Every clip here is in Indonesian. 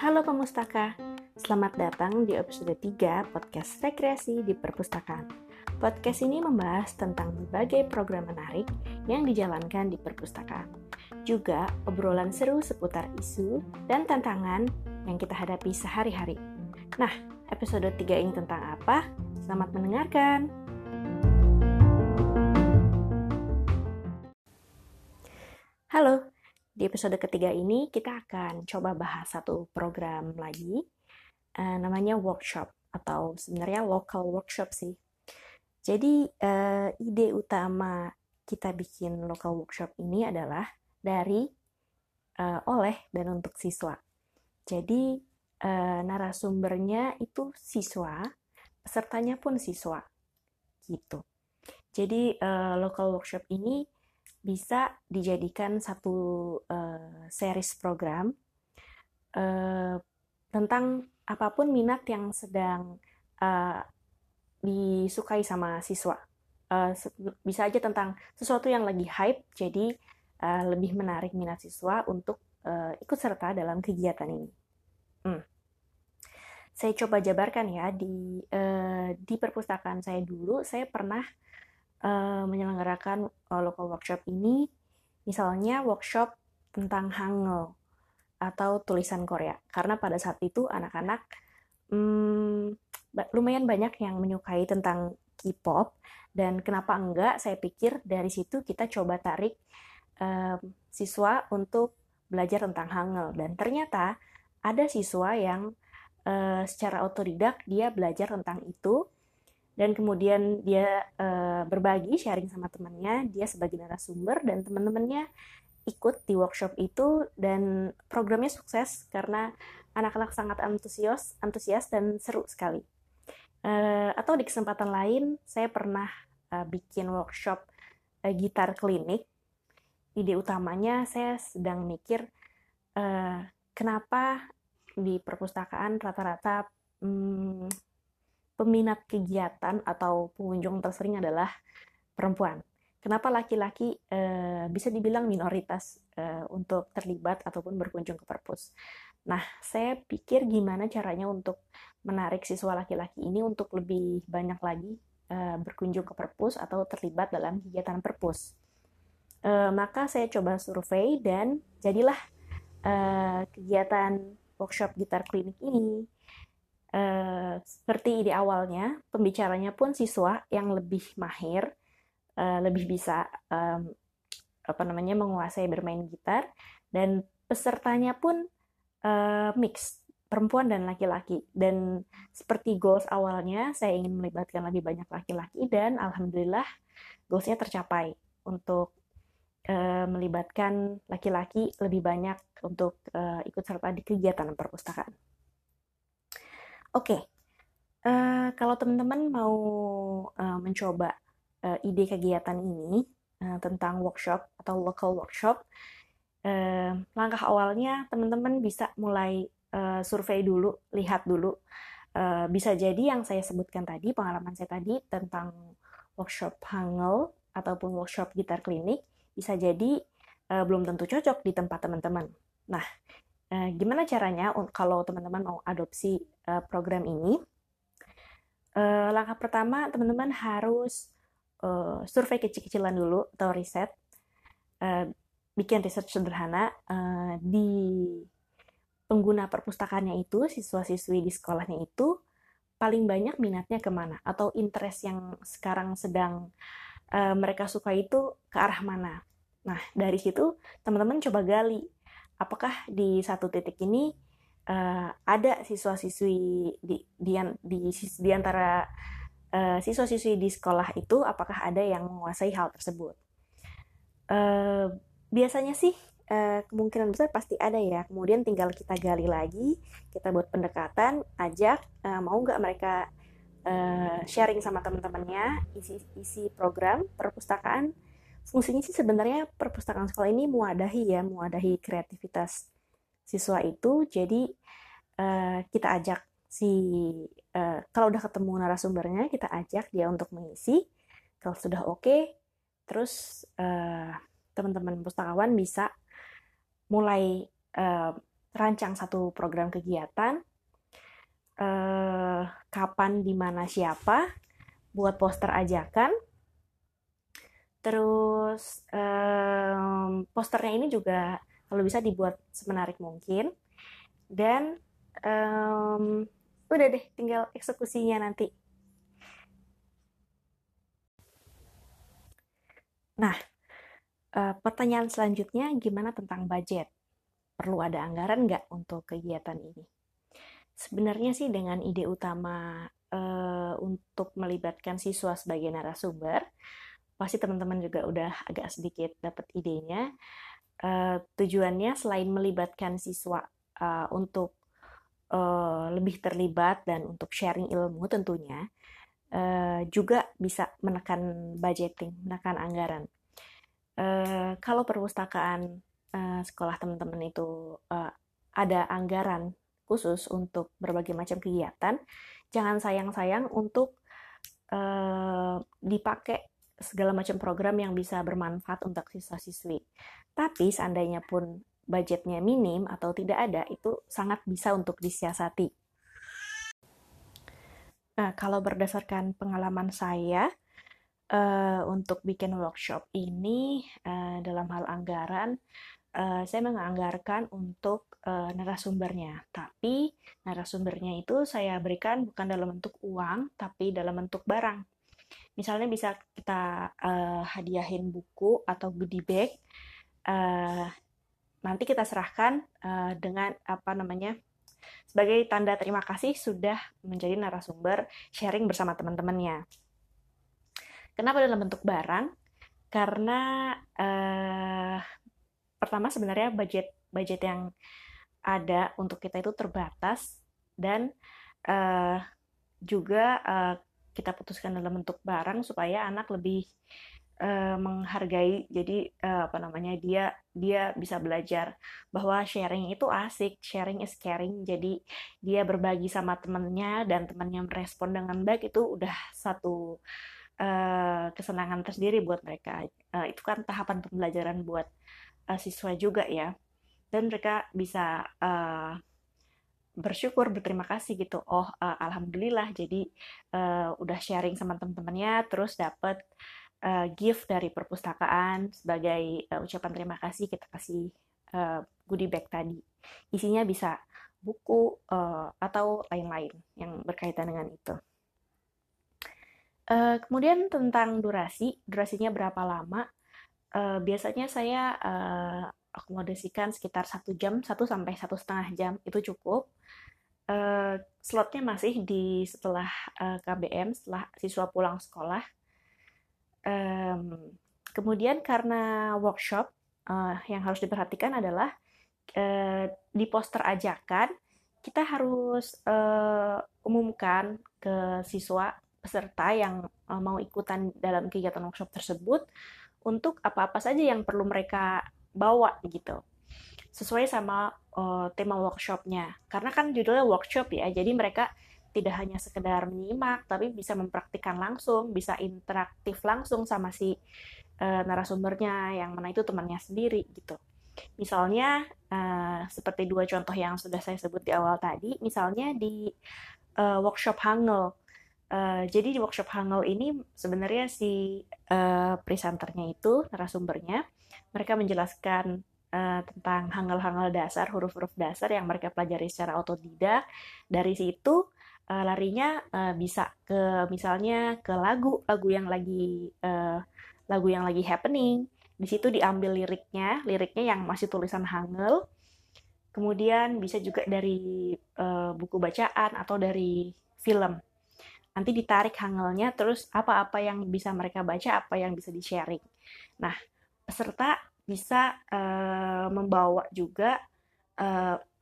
Halo Pemustaka, selamat datang di episode 3 podcast rekreasi di perpustakaan. Podcast ini membahas tentang berbagai program menarik yang dijalankan di perpustakaan. Juga obrolan seru seputar isu dan tantangan yang kita hadapi sehari-hari. Nah, episode 3 ini tentang apa? Selamat mendengarkan! Halo, di episode ketiga ini kita akan coba bahas satu program lagi, namanya workshop, atau sebenarnya local workshop sih. Jadi ide utama kita bikin local workshop ini adalah dari, oleh, dan untuk siswa. Jadi narasumbernya itu siswa, pesertanya pun siswa, gitu. Jadi local workshop ini bisa dijadikan satu series program tentang apapun minat yang sedang disukai sama siswa. Bisa aja tentang sesuatu yang lagi hype, jadi lebih menarik minat siswa untuk ikut serta dalam kegiatan ini. Saya coba jabarkan ya, di perpustakaan saya dulu, saya pernah menyelenggarakan local workshop ini, misalnya workshop tentang Hangul atau tulisan Korea, karena pada saat itu anak-anak lumayan banyak yang menyukai tentang K-pop, dan kenapa enggak, saya pikir dari situ kita coba tarik siswa untuk belajar tentang Hangul, dan ternyata ada siswa yang secara otodidak dia belajar tentang itu. Dan kemudian dia berbagi, sharing sama temannya, dia sebagai narasumber, dan teman-temannya ikut di workshop itu, dan programnya sukses karena anak-anak sangat antusias dan seru sekali. Atau di kesempatan lain, saya pernah bikin workshop gitar klinik. Ide utamanya saya sedang mikir kenapa di perpustakaan rata-rata peminat kegiatan atau pengunjung tersering adalah perempuan. Kenapa laki-laki bisa dibilang minoritas untuk terlibat ataupun berkunjung ke perpus? Nah, saya pikir gimana caranya untuk menarik siswa laki-laki ini untuk lebih banyak lagi berkunjung ke perpus atau terlibat dalam kegiatan perpus. Maka saya coba survei dan jadilah kegiatan workshop gitar klinik ini. Seperti ide awalnya, pembicaranya pun siswa yang lebih mahir, lebih bisa menguasai bermain gitar, dan pesertanya pun mix, perempuan dan laki-laki. Dan seperti goals awalnya, saya ingin melibatkan lebih banyak laki-laki, dan alhamdulillah goalsnya tercapai untuk melibatkan laki-laki lebih banyak untuk ikut serta di kegiatan perpustakaan. Oke, kalau teman-teman mau mencoba ide kegiatan ini tentang workshop atau local workshop, langkah awalnya teman-teman bisa mulai survei dulu, lihat dulu. Bisa jadi yang saya sebutkan tadi, pengalaman saya tadi tentang workshop Hangul ataupun workshop gitar klinik, bisa jadi belum tentu cocok di tempat teman-teman. Nah, gimana caranya kalau teman-teman mau adopsi program ini? Langkah pertama, teman-teman harus survei kecil-kecilan dulu atau riset. Bikin riset sederhana di pengguna perpustakaannya itu, siswa-siswi di sekolahnya itu, paling banyak minatnya kemana? Atau interest yang sekarang sedang mereka suka itu ke arah mana? Nah, dari situ teman-teman coba gali. Apakah di satu titik ini ada siswa-siswi di antara siswa-siswi di sekolah itu, apakah ada yang menguasai hal tersebut? Biasanya sih kemungkinan besar pasti ada ya. Kemudian tinggal kita gali lagi, kita buat pendekatan, ajak mau nggak mereka sharing sama teman-temannya isi program perpustakaan. Fungsinya sih sebenarnya perpustakaan sekolah ini mewadahi kreativitas siswa itu. Jadi kita ajak kalau udah ketemu narasumbernya, kita ajak dia untuk mengisi. Kalau sudah oke, Terus teman-teman pustakawan bisa mulai rancang satu program kegiatan, kapan, di mana, siapa, buat poster ajakan. Terus posternya ini juga kalau bisa dibuat semenarik mungkin, dan udah deh, tinggal eksekusinya nanti. Nah, pertanyaan selanjutnya, gimana tentang budget? Perlu ada anggaran nggak untuk kegiatan ini? Sebenarnya sih dengan ide utama untuk melibatkan siswa sebagai narasumber, pasti teman-teman juga udah agak sedikit dapat idenya. Tujuannya selain melibatkan siswa untuk lebih terlibat dan untuk sharing ilmu tentunya, juga bisa menekan budgeting, menekan anggaran. Kalau perpustakaan sekolah teman-teman itu ada anggaran khusus untuk berbagai macam kegiatan, jangan sayang-sayang untuk dipakai segala macam program yang bisa bermanfaat untuk siswa-siswi. Tapi seandainya pun budgetnya minim atau tidak ada, itu sangat bisa untuk disiasati. Nah, kalau berdasarkan pengalaman saya, untuk bikin workshop ini dalam hal anggaran, saya menganggarkan untuk narasumbernya. Tapi narasumbernya itu saya berikan bukan dalam bentuk uang, tapi dalam bentuk barang. Misalnya bisa kita hadiahin buku atau goodie bag. Nanti kita serahkan dengan sebagai tanda terima kasih sudah menjadi narasumber sharing bersama teman-temannya. Kenapa dalam bentuk barang? Karena pertama sebenarnya budget yang ada untuk kita itu terbatas, dan juga kita putuskan dalam bentuk barang supaya anak lebih menghargai. Jadi dia bisa belajar bahwa sharing itu asik, sharing is caring. Jadi dia berbagi sama temannya dan temannya merespon dengan baik, itu udah satu kesenangan tersendiri buat mereka. Itu kan tahapan pembelajaran buat siswa juga ya, dan mereka bisa bersyukur, berterima kasih gitu. Alhamdulillah, jadi udah sharing sama teman-temannya, terus dapat gift dari perpustakaan sebagai ucapan terima kasih. Kita kasih goodie bag tadi, isinya bisa buku atau lain-lain yang berkaitan dengan itu. Kemudian tentang durasinya berapa lama? Biasanya saya akomodasikan sekitar 1 jam, 1 sampai 1,5 jam, itu cukup. Slotnya masih di setelah KBM, setelah siswa pulang sekolah. Kemudian karena workshop, yang harus diperhatikan adalah di poster ajakan kita harus umumkan ke siswa peserta yang mau ikutan dalam kegiatan workshop tersebut untuk apa-apa saja yang perlu mereka bawa gitu, sesuai sama tema workshopnya. Karena kan judulnya workshop ya, jadi mereka tidak hanya sekedar menyimak, tapi bisa mempraktikkan langsung, bisa interaktif langsung sama si narasumbernya, yang mana itu temannya sendiri gitu. Misalnya seperti 2 contoh yang sudah saya sebut di awal tadi, misalnya di workshop Hangul. Jadi di workshop Hangul ini sebenarnya si presenternya itu, narasumbernya, mereka menjelaskan tentang Hangul-Hangul dasar, huruf-huruf dasar yang mereka pelajari secara otodidak. Dari situ larinya bisa ke, misalnya ke lagu yang lagi happening. Di situ diambil liriknya yang masih tulisan Hangul. Kemudian bisa juga dari buku bacaan atau dari film. Nanti ditarik Hangulnya, terus apa-apa yang bisa mereka baca, apa yang bisa di-sharing. Nah, peserta bisa membawa juga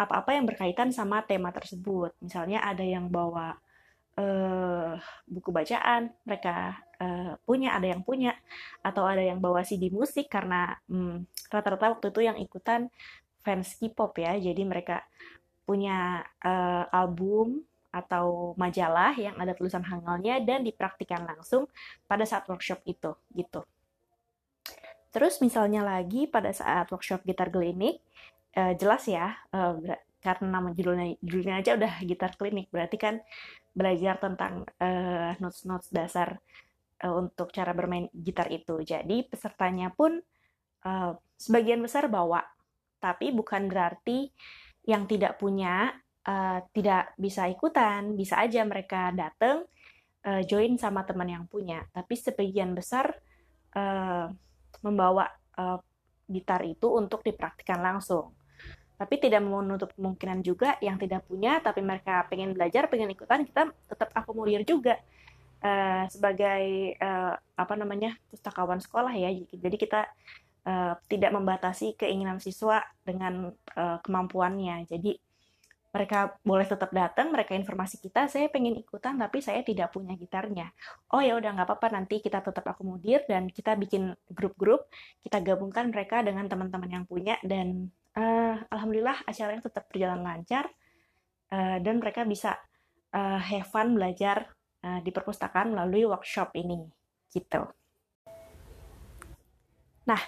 apa-apa yang berkaitan sama tema tersebut. Misalnya ada yang bawa buku bacaan, mereka ada yang punya, atau ada yang bawa CD musik, karena rata-rata waktu itu yang ikutan fans K-pop ya, jadi mereka punya album atau majalah yang ada tulisan Hangulnya dan dipraktikkan langsung pada saat workshop itu gitu. Terus misalnya lagi pada saat workshop gitar klinik, jelas ya, karena nama judulnya aja udah gitar klinik, berarti kan belajar tentang notes-notes dasar untuk cara bermain gitar itu. Jadi pesertanya pun sebagian besar bawa, tapi bukan berarti yang tidak punya tidak bisa ikutan, bisa aja mereka datang join sama teman yang punya. Tapi sebagian besar membawa gitar itu untuk dipraktikkan langsung. Tapi tidak menutup kemungkinan juga yang tidak punya, tapi mereka pengen belajar, pengen ikutan, kita tetap akomodir juga sebagai pustakawan sekolah ya. Jadi kita tidak membatasi keinginan siswa dengan kemampuannya. Jadi mereka boleh tetap datang, mereka informasi kita, saya pengen ikutan tapi saya tidak punya gitarnya. Oh ya udah nggak apa-apa, nanti kita tetap akomodir dan kita bikin grup-grup, kita gabungkan mereka dengan teman-teman yang punya, dan alhamdulillah acaranya tetap berjalan lancar dan mereka bisa have fun belajar di perpustakaan melalui workshop ini, gitu. Nah,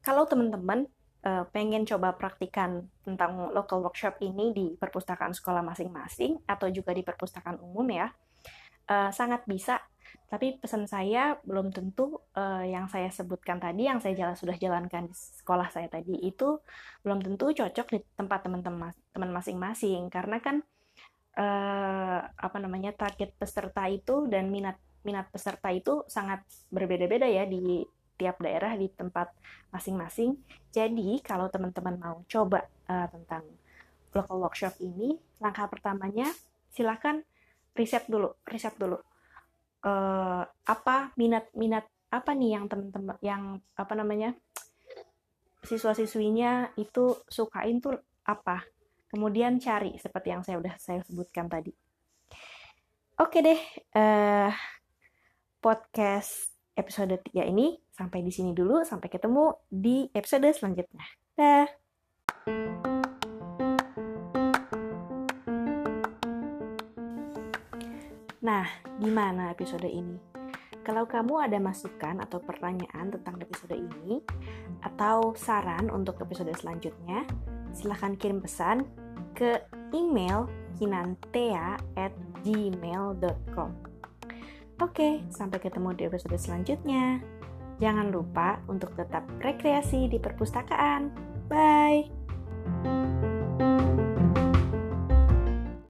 kalau teman-teman pengen coba praktikan tentang local workshop ini di perpustakaan sekolah masing-masing atau juga di perpustakaan umum ya, sangat bisa. Tapi pesan saya belum tentu yang saya sebutkan tadi, yang saya sudah jalankan di sekolah saya tadi itu belum tentu cocok di tempat teman-teman masing-masing, karena kan target peserta itu dan minat peserta itu sangat berbeda-beda ya di tiap daerah, di tempat masing-masing. Jadi kalau teman-teman mau coba tentang local workshop ini, langkah pertamanya silakan riset dulu apa minat apa nih yang teman-teman siswa-siswinya itu sukain tuh apa, kemudian cari seperti yang saya sebutkan tadi. Oke deh, podcast episode 3 ini sampai di sini dulu, sampai ketemu di episode selanjutnya. Dah. Nah, gimana episode ini? Kalau kamu ada masukan atau pertanyaan tentang episode ini, atau saran untuk episode selanjutnya, silahkan kirim pesan ke email kinantea@gmail.com. Oke, sampai ketemu di episode selanjutnya. Jangan lupa untuk tetap rekreasi di perpustakaan. Bye!